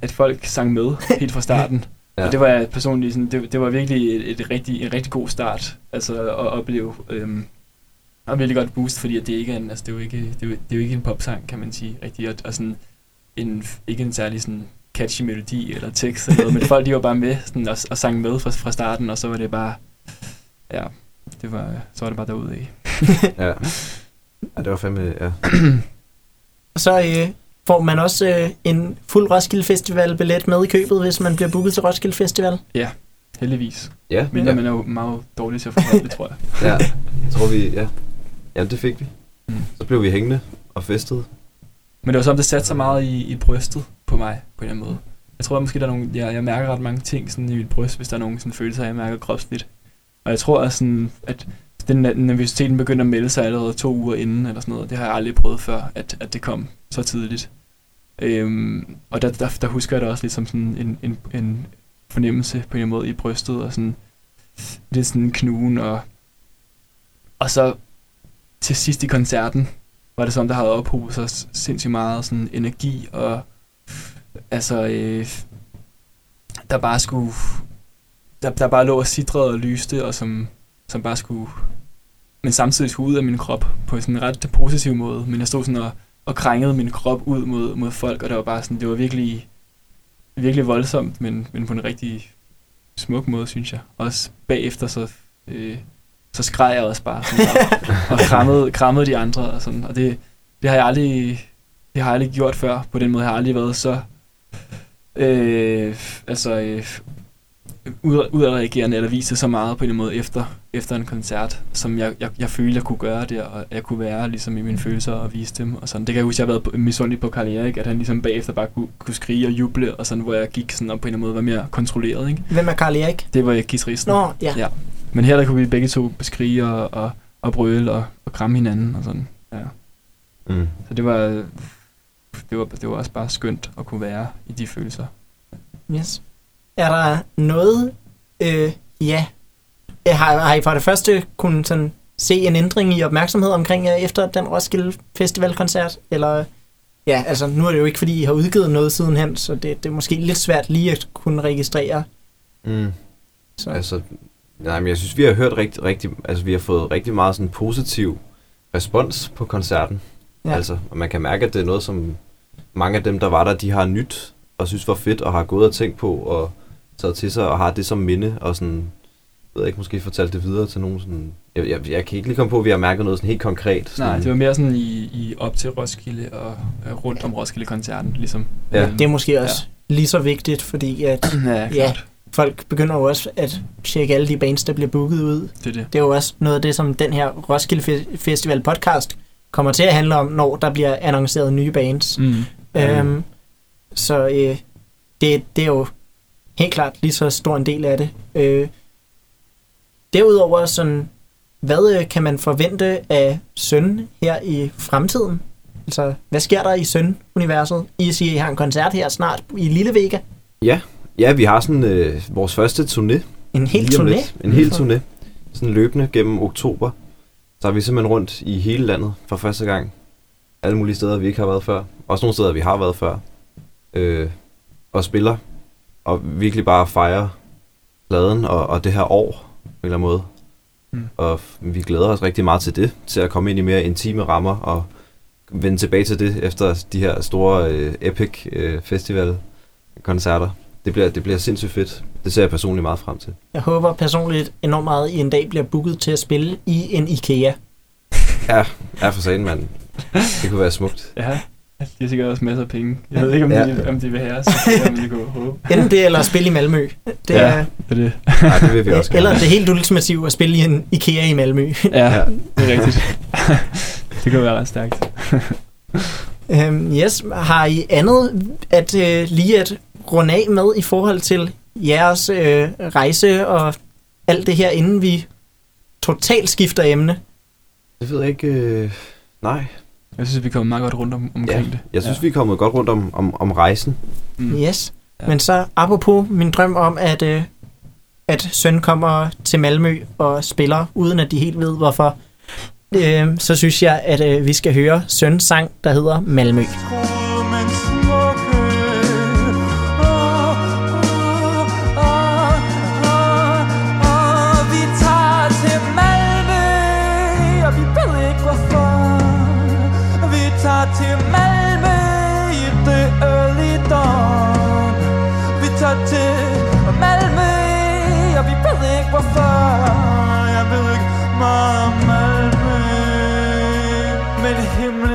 at folk sang med helt fra starten. Ja. Og det var personligt sådan, det var virkelig en rigtig god start, altså at opleve. Og en virkelig godt boost, fordi at det ikke er en, altså det er jo ikke en popsang, kan man sige, rigtig, og sådan ikke en særlig sådan catchy melodi eller tekst eller noget, men folk de var bare med sådan, og sang med fra starten, og så var det bare, ja, det var bare derude i. Ja. Ja, det var fandme, ja. Og så får man også en fuld Roskilde Festival billet med i købet, hvis man bliver booket til Roskilde Festival. Ja. Heldigvis. Ja. Men man er jo meget dårlig til at forholde det, tror jeg. Ja, jeg tror vi, ja. Ja, det fik vi. Mm. Så blev vi hængende og festede. Men det var som, det satte så meget i brystet på mig, på en eller anden måde. Jeg tror, at måske der er nogle, jeg mærker ret mange ting sådan i mit bryst, hvis der er nogen sådan følelser, jeg mærker kropsligt. Og jeg tror også sådan, at den nervøsiteten begyndte at melde sig allerede 2 uger inden, eller sådan noget. Det har jeg aldrig prøvet før, at det kom så tidligt. Og der husker jeg det også lidt som sådan en fornemmelse på en måde i brystet, og sådan lidt sådan knugen, og så til sidst i koncerten var det som, der havde ophobet sig sindssygt meget sådan energi, og altså der bare lå og sidrede og lyste, og som bare skulle, men samtidig skulle ud af min krop på sådan en ret positiv måde, men jeg stod sådan og krængede min krop ud mod folk, og det var bare sådan, det var virkelig voldsomt, men på en rigtig smuk måde, synes jeg. Også bagefter, så skreg jeg også bare sådan, og krammede de andre og sådan. Og det har jeg aldrig, gjort før på den måde. Jeg har aldrig været så udadreagerende eller vist så meget på en måde efter en koncert, som jeg følte, jeg kunne gøre det, og jeg kunne være ligesom i mine følelser og vise dem og sådan. Det kan jeg huske, jeg har været misundelig på Carl Erik, at han ligesom bagefter bare kunne skrige og juble og sådan, hvor jeg gik sådan og på en eller anden måde var mere kontrolleret, ikke? Hvem er Carl Erik? Det var jeg guitaristen. Nå, ja. Ja. Men her der kunne vi begge to skrige og brøle og kramme hinanden og sådan. Ja. Mm. Så det var også bare skønt at kunne være i de følelser. Yes. Er der noget, har I for det første kunnet sådan se en ændring i opmærksomhed omkring efter den Roskilde Festivalkoncert? Eller, ja, altså nu er det jo ikke, fordi I har udgivet noget sidenhen, så det er måske lidt svært lige at kunne registrere. Mm. Så. Altså, nej, men jeg synes, vi har hørt rigtig, altså vi har fået rigtig meget sådan positiv respons på koncerten. Ja. Altså, og man kan mærke, at det er noget, som mange af dem, der var der, de har nyt og synes var fedt, og har gået og tænkt på, og taget til sig og har det som minde, og sådan, ved jeg ikke, måske fortalt det videre til nogen sådan. Jeg kan ikke lige komme på, at vi har mærket noget sådan helt konkret. Sådan. Nej, det var mere sådan i op til Roskilde og rundt om Roskilde-koncerten, ligesom. Ja. Det er måske også lige så vigtigt, fordi at folk begynder jo også at tjekke alle de bands, der bliver booket ud. Det er jo også noget af det, som den her Roskilde Festival podcast kommer til at handle om, når der bliver annonceret nye bands. Mm. Så det er jo helt klart lige så stor en del af det. Derudover, sådan, hvad kan man forvente af Søn her i fremtiden? Altså, hvad sker der i Søn-universet? I siger, I har en koncert her snart i Lille Vega. Ja, vi har sådan vores første turné. En hel turné? En hel turné. Sådan løbende gennem oktober. Så er vi simpelthen rundt i hele landet for første gang. Alle mulige steder, vi ikke har været før. Også nogle steder, vi har været før. Og spiller og virkelig bare fejrer pladen og det her år på en eller anden måde. Mm. Og vi glæder os rigtig meget til det, til at komme ind i mere intime rammer og vende tilbage til det efter de her store epic festival koncerter. Det bliver sindssygt fedt. Det ser jeg personligt meget frem til. Jeg håber personligt enormt meget, I en dag bliver booket til at spille i en IKEA. Ja, for satan, mand. Det kunne være smukt. Ja. De har sikkert også masser af penge. Jeg ved ikke, om de vil have os. Enten det, eller at spille i Malmø. Det er det. Nej, det vil vi også. Eller det helt ultimative at spille i en IKEA i Malmø. Ja, det er rigtigt. Det kan være ret stærkt. Yes, har I andet at lige at runde af med i forhold til jeres rejse og alt det her, inden vi totalt skifter emne? Jeg ved ikke. Nej. Jeg synes, vi kommer meget godt rundt omkring det. Jeg synes, vi er kommet godt rundt om rejsen. Mm. Yes. Ja. Men så apropos min drøm om, at søn kommer til Malmø og spiller, uden at de helt ved hvorfor, så synes jeg, at vi skal høre søns sang, der hedder Malmø.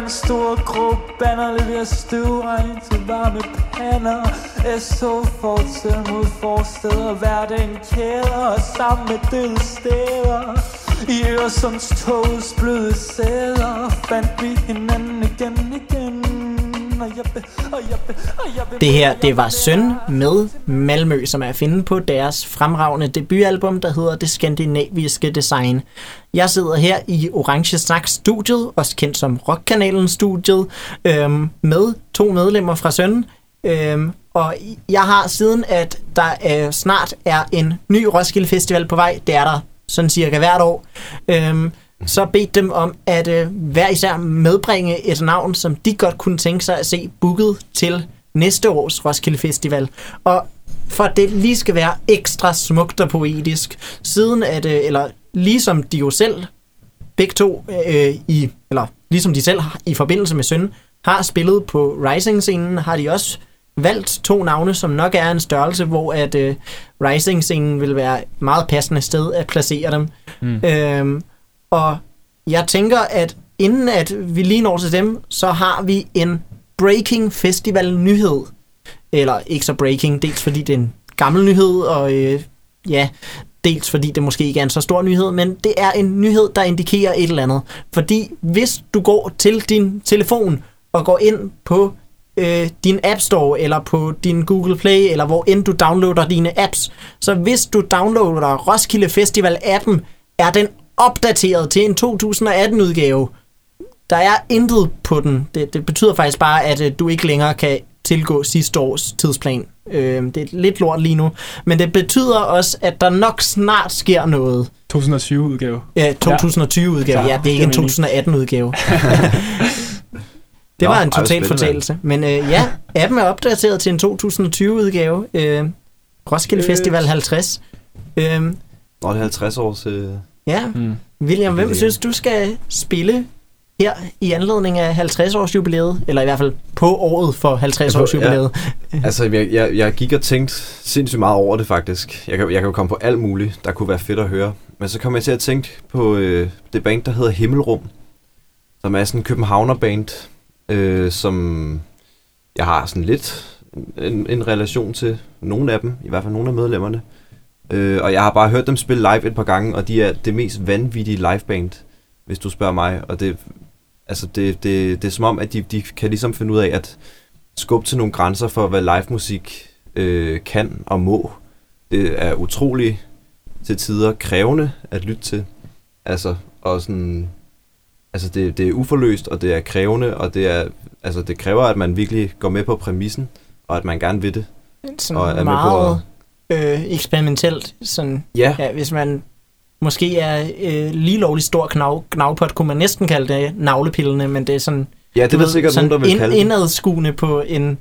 Stor grå bander leverer støvregn til varme pander. SO-fortsæt mod forsteder, hverdagen kæder og sammen med døde steder. I Øresunds togs bløde sæder fandt vi hinanden igen. Det her, det var Søn med Malmø, som er at finde på deres fremragende debutalbum, der hedder Det Skandinaviske Design. Jeg sidder her i Orange Snack-studiet, også kendt som Rockkanalen-studiet, med to medlemmer fra Søn. Og jeg har siden, at der snart er en ny Roskilde Festival på vej, det er der sådan cirka hvert år, så bedt dem om at hver især medbringe et navn, som de godt kunne tænke sig at se booket til næste års Roskilde Festival. Og for at det lige skal være ekstra smukt og poetisk, siden at, eller ligesom de jo selv, begge to, eller ligesom de selv i forbindelse med Søn, har spillet på Rising-scenen, har de også valgt to navne, som nok er en størrelse, hvor at Rising-scenen vil være meget passende sted at placere dem. Og jeg tænker, at inden at vi lige når til dem, så har vi en breaking festival-nyhed. Eller ikke så breaking, dels fordi det er en gammel nyhed, og dels fordi det måske ikke er en så stor nyhed, men det er en nyhed, der indikerer et eller andet. Fordi hvis du går til din telefon og går ind på din App Store, eller på din Google Play, eller hvor end du downloader dine apps, så hvis du downloader Roskilde Festival-appen, er den opdateret til en 2018-udgave. Der er intet på den. Det betyder faktisk bare, at du ikke længere kan tilgå sidste års tidsplan. Det er lidt lort lige nu. Men det betyder også, at der nok snart sker noget. 2020-udgave. Ja, 2020-udgave. Ja, det er ikke en 2018-udgave. Det var en total fortælelse. Men ja, appen er opdateret til en 2020-udgave. Roskilde Festival 50. Nå, det er 50 års... Ja, William, hvem synes du skal spille her i anledning af 50-års jubilæet? Eller i hvert fald på året for 50-års jubilæet? Ja. Altså, jeg gik og tænkte sindssygt meget over det faktisk. Jeg kan jo komme på alt muligt, der kunne være fedt at høre. Men så kom jeg til at tænke på det band, der hedder Himmelrum. Som er sådan en københavnerband, som jeg har sådan lidt en relation til. Nogle af dem, i hvert fald nogle af medlemmerne. Og jeg har bare hørt dem spille live et par gange, og de er det mest vanvittige liveband, hvis du spørger mig. Og det er som om, at de kan ligesom finde ud af at skubbe til nogle grænser for, hvad livemusik kan og må. Det er utroligt til tider krævende at lytte til. Altså, og sådan, altså det er uforløst, og det er krævende, og det er, altså det kræver, at man virkelig går med på præmissen, og at man gerne vil det. Sådan og er meget... med på eksperimentelt, sådan, ja, hvis man måske er lige lovlig stor knavpot, kunne man næsten kalde det navlepillende, men det er sådan, ja, det er sikkert sådan nogen, der vil kalde indadskuende på en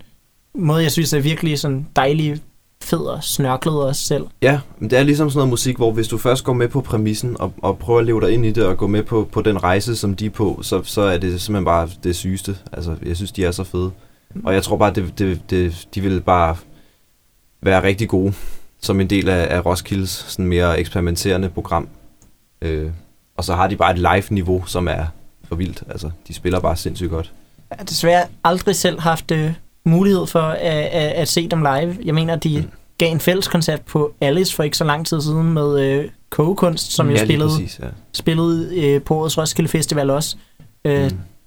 måde, jeg synes er virkelig sådan dejlig, fed og snørklet os selv. Ja, men det er ligesom sådan noget musik, hvor hvis du først går med på præmissen og prøver at leve dig ind i det og gå med på den rejse, som de er på, så er det simpelthen bare det sygeste. Altså, jeg synes, de er så fede. Og jeg tror bare, de vil bare være rigtig gode som en del af Roskildes sådan mere eksperimenterende program. Og så har de bare et live-niveau, som er for vildt. Altså, de spiller bare sindssygt godt. Jeg har desværre aldrig selv haft mulighed for at se dem live. Jeg mener, de gav en fælleskoncert på Alice for ikke så lang tid siden med kogekunst, som jeg spillede på årets Roskilde Festival også.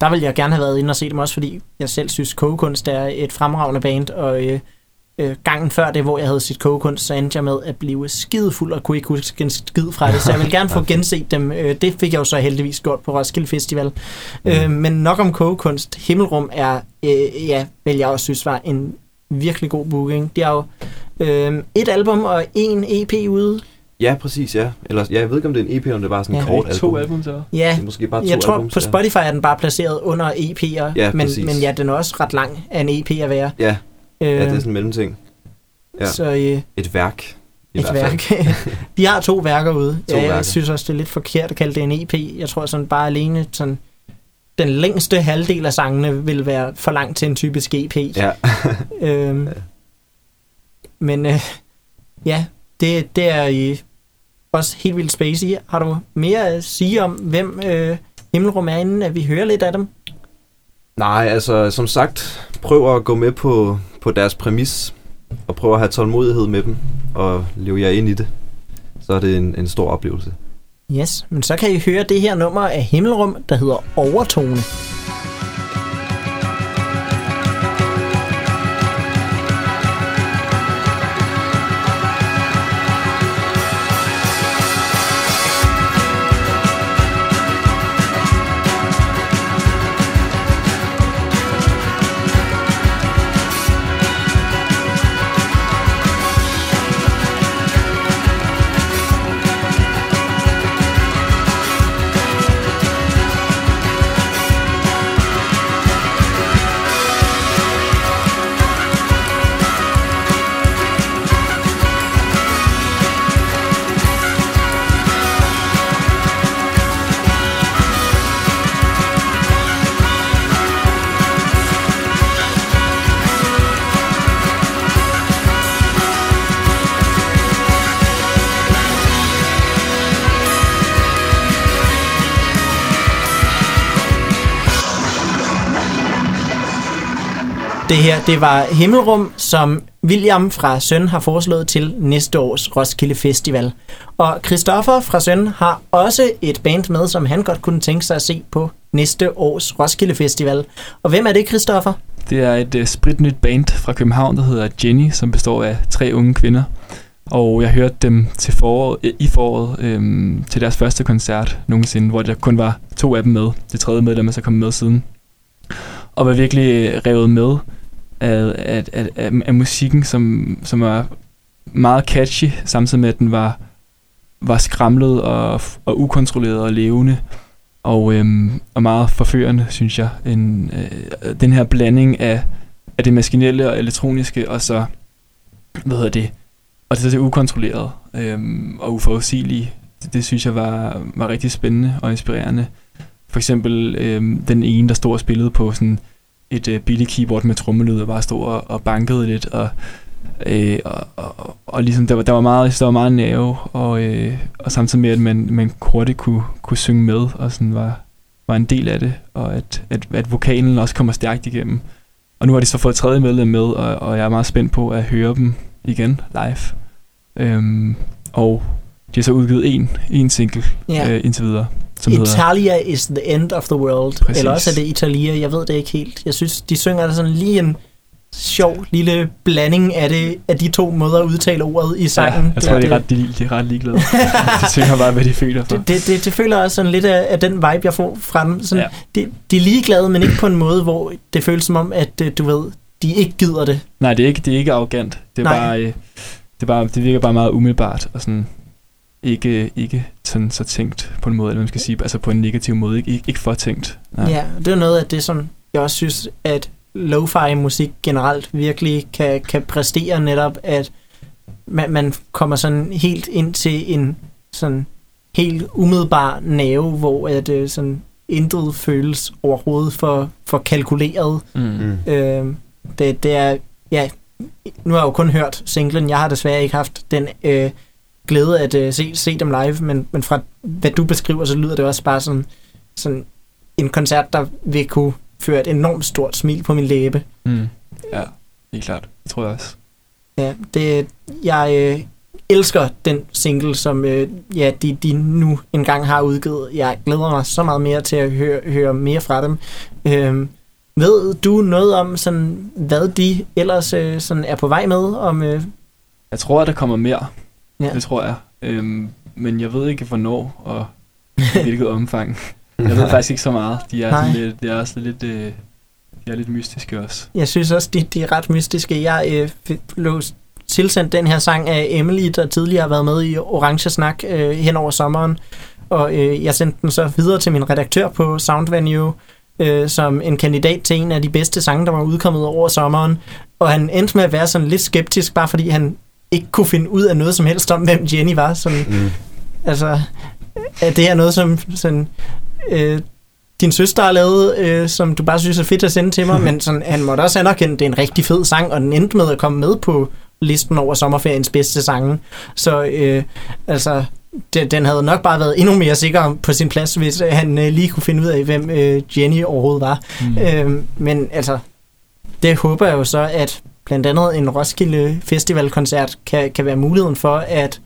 der ville jeg gerne have været inde og se dem også, fordi jeg selv synes, kogekunst er et fremragende band, og gangen før det, hvor jeg havde set kogekunst, så endte jeg med at blive skidefuld og kunne ikke huske en skid fra det, så jeg ville gerne få genset dem. Det fik jeg jo så heldigvis gjort på Roskilde Festival. Men nok om kogekunst. Himmelrum er, vel jeg også synes var en virkelig god booking. De har jo et album og en EP ude. Ja, præcis, ja. Eller, ja, jeg ved ikke, om det er en EP, eller det er bare sådan en kort album. To album, så? Ja, det er måske bare jeg tror albums, på Spotify er den bare placeret under EP'er, ja, men ja, den er også ret lang af en EP at være. Ja, det er sådan en mellemting. Ja. Så, et værk. Et værk. De har to værker ude. Jeg synes også, det er lidt forkert at kalde det en EP. Jeg tror sådan bare alene sådan... Den længste halvdel af sangene vil være for langt til en typisk EP. Ja. Men ja, det er også helt vildt spacey. Har du mere at sige om, hvem Himmelrum er, inden at vi hører lidt af dem? Nej, altså som sagt, prøv at gå med på deres præmis, og prøv at have tålmodighed med dem, og leve jer ind i det. Så er det en stor oplevelse. Yes, men så kan I høre det her nummer af Himmelrum, der hedder Overtone. Det her, det var Himmelrum, som William fra Søn har foreslået til næste års Roskilde Festival. Og Christoffer fra Søn har også et band med, som han godt kunne tænke sig at se på næste års Roskilde Festival. Og hvem er det, Christoffer? Det er et spritnyt band fra København, der hedder Jenny, som består af 3 unge kvinder. Og jeg hørte dem til foråret, til deres første koncert nogensinde, hvor der kun var 2 af dem med. Det 3. medlem er så kommet med siden. Og var virkelig revet med af musikken, som var meget catchy, samtidig med, at den var skramlet og ukontrolleret og levende, og meget forførende, synes jeg. Den her blanding af det maskinelle og elektroniske, og så, og det ukontrollerede og uforudsigelige, det synes jeg var rigtig spændende og inspirerende. For eksempel den ene, der stod og spillede på sådan et billigt keyboard med trommelyd og bare stod og bankede lidt. Og ligesom der var meget nerve, og samtidig med, at man hurtigt kunne synge med og sådan var en del af det. Og at vokalen også kommer stærkt igennem. Og nu har de så fået 3. medlem med, og jeg er meget spændt på at høre dem igen live. Og de har så udgivet en single indtil videre. Italia is the end of the world. Præcis. Eller også er det Italia, jeg ved det ikke helt. Jeg synes, de synger der sådan lige en sjov lille blanding af de 2 måder at udtale ordet i sangen. Ja, jeg tror, de er ret ligeglade. De synger bare, hvad de føler for. Det føler også sådan lidt af den vibe, jeg får fra dem. Sådan, ja. De er ligeglade, men ikke på en måde, hvor det føles som om, at du ved, de ikke gider det. Nej, det er ikke arrogant. Det virker bare meget umiddelbart og sådan... Ikke sådan så tænkt på en måde, eller man skal sige, altså på en negativ måde, ikke for tænkt. Nej. Ja, det er noget af det, som jeg også synes, at lo-fi musik generelt virkelig kan præstere netop, at man kommer sådan helt ind til en sådan helt umiddelbar nerve, hvor at sådan intet føles overhovedet for kalkuleret. Mm. Det er, ja, nu har jeg jo kun hørt singlen, jeg har desværre ikke haft den... glæde at se dem live, men fra hvad du beskriver, så lyder det også bare sådan en koncert, der vil kunne føre et enormt stort smil på min læbe. Mm. Ja, helt klart. Det tror jeg også. Ja, det, jeg elsker den single, som ja, de nu engang har udgivet. Jeg glæder mig så meget mere til at høre mere fra dem. Ved du noget om, sådan, hvad de ellers sådan er på vej med? Jeg tror, at der kommer mere. Ja. Det tror jeg. Men jeg ved ikke, hvornår og hvilket omfang. Jeg ved faktisk ikke så meget. De er lidt mystiske også. Jeg synes også, de er ret mystiske. Jeg blev tilsendt den her sang af Emily, der tidligere har været med i Orange Snak hen over sommeren. Og jeg sendte den så videre til min redaktør på Soundvenue, som en kandidat til en af de bedste sange, der var udkommet over sommeren. Og han endte med at være sådan lidt skeptisk, bare fordi han ikke kunne finde ud af noget som helst om, hvem Jenny var. Sådan, altså, at det er noget, som sådan, din søster har lavet, som du bare synes er fedt at sende til mig, men sådan, han måtte også anerkende, at det er en rigtig fed sang, og den endte med at komme med på listen over sommerferiens bedste sange. Så altså, den havde nok bare været endnu mere sikker på sin plads, hvis han lige kunne finde ud af, hvem Jenny overhovedet var. Men altså, det håber jeg jo så, at blandt andet en Roskilde Festivalkoncert kan være muligheden for, at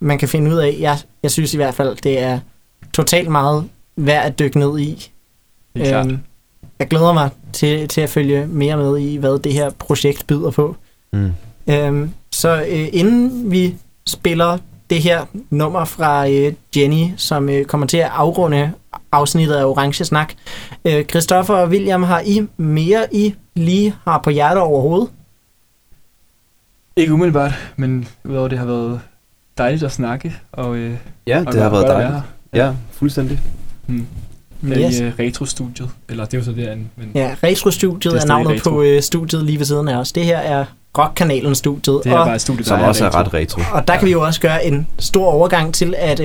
man kan finde ud af. Jeg synes i hvert fald, det er totalt meget værd at dykke ned i. Jeg glæder mig til at følge mere med i, hvad det her projekt byder på. Så inden vi spiller det her nummer fra Jenny, som kommer til at afrunde afsnittet af Orange Snak, Christoffer og William, har I mere, I lige har på hjertet overhovedet? Ikke umiddelbart, men udover det har været dejligt at snakke. Og, ja, og det har været dejligt. Ja, fuldstændig. Yes. I Retro-studiet, eller det er jo så derinde. Men ja, Retro-studiet er navnet på studiet lige ved siden af os. Det her er Rockkanalen studiet, det er bare et studie, som også er ret retro. Og der kan vi jo også gøre en stor overgang til, at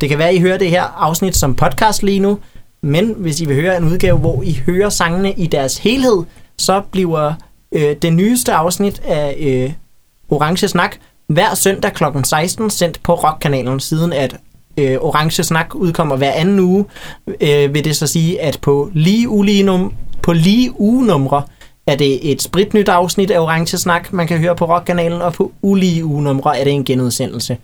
det kan være, at I hører det her afsnit som podcast lige nu, men hvis I vil høre en udgave, hvor I hører sangene i deres helhed, så bliver det nyeste afsnit af Orange Snak hver søndag kl. 16 sendt på Rockkanalen. Siden at Orange Snak udkommer hver anden uge, vil det så sige, at på lige ugenumre er det et spritnyt afsnit af Orange Snak, man kan høre på Rockkanalen, og på ulige ugenumre er det en genudsendelse.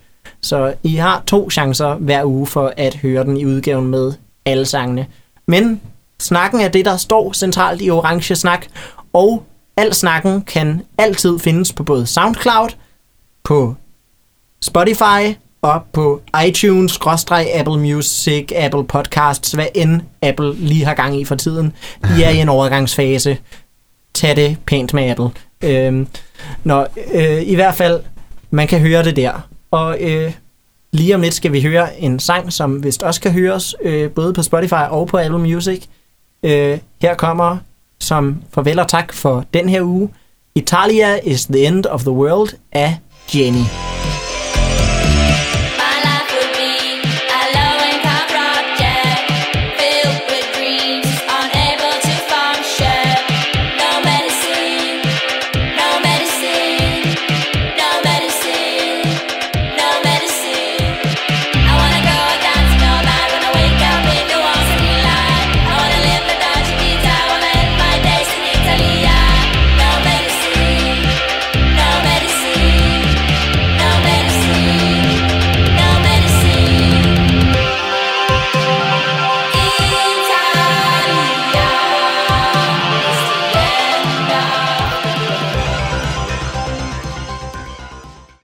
Så I har 2 chancer hver uge for at høre den i udgaven med alle sangene. Men snakken er det, der står centralt i Orange Snak, og al snakken kan altid findes på både SoundCloud, på Spotify og på iTunes, Apple Music, Apple Podcasts, hvad end Apple lige har gang i for tiden. I er i en overgangsfase. Tag det pænt med Apple. I hvert fald, man kan høre det der. Og lige om lidt skal vi høre en sang, som vist også kan høres, både på Spotify og på Apple Music. Her kommer, som farvel og tak for den her uge, Italia is the End of the World af Jenny.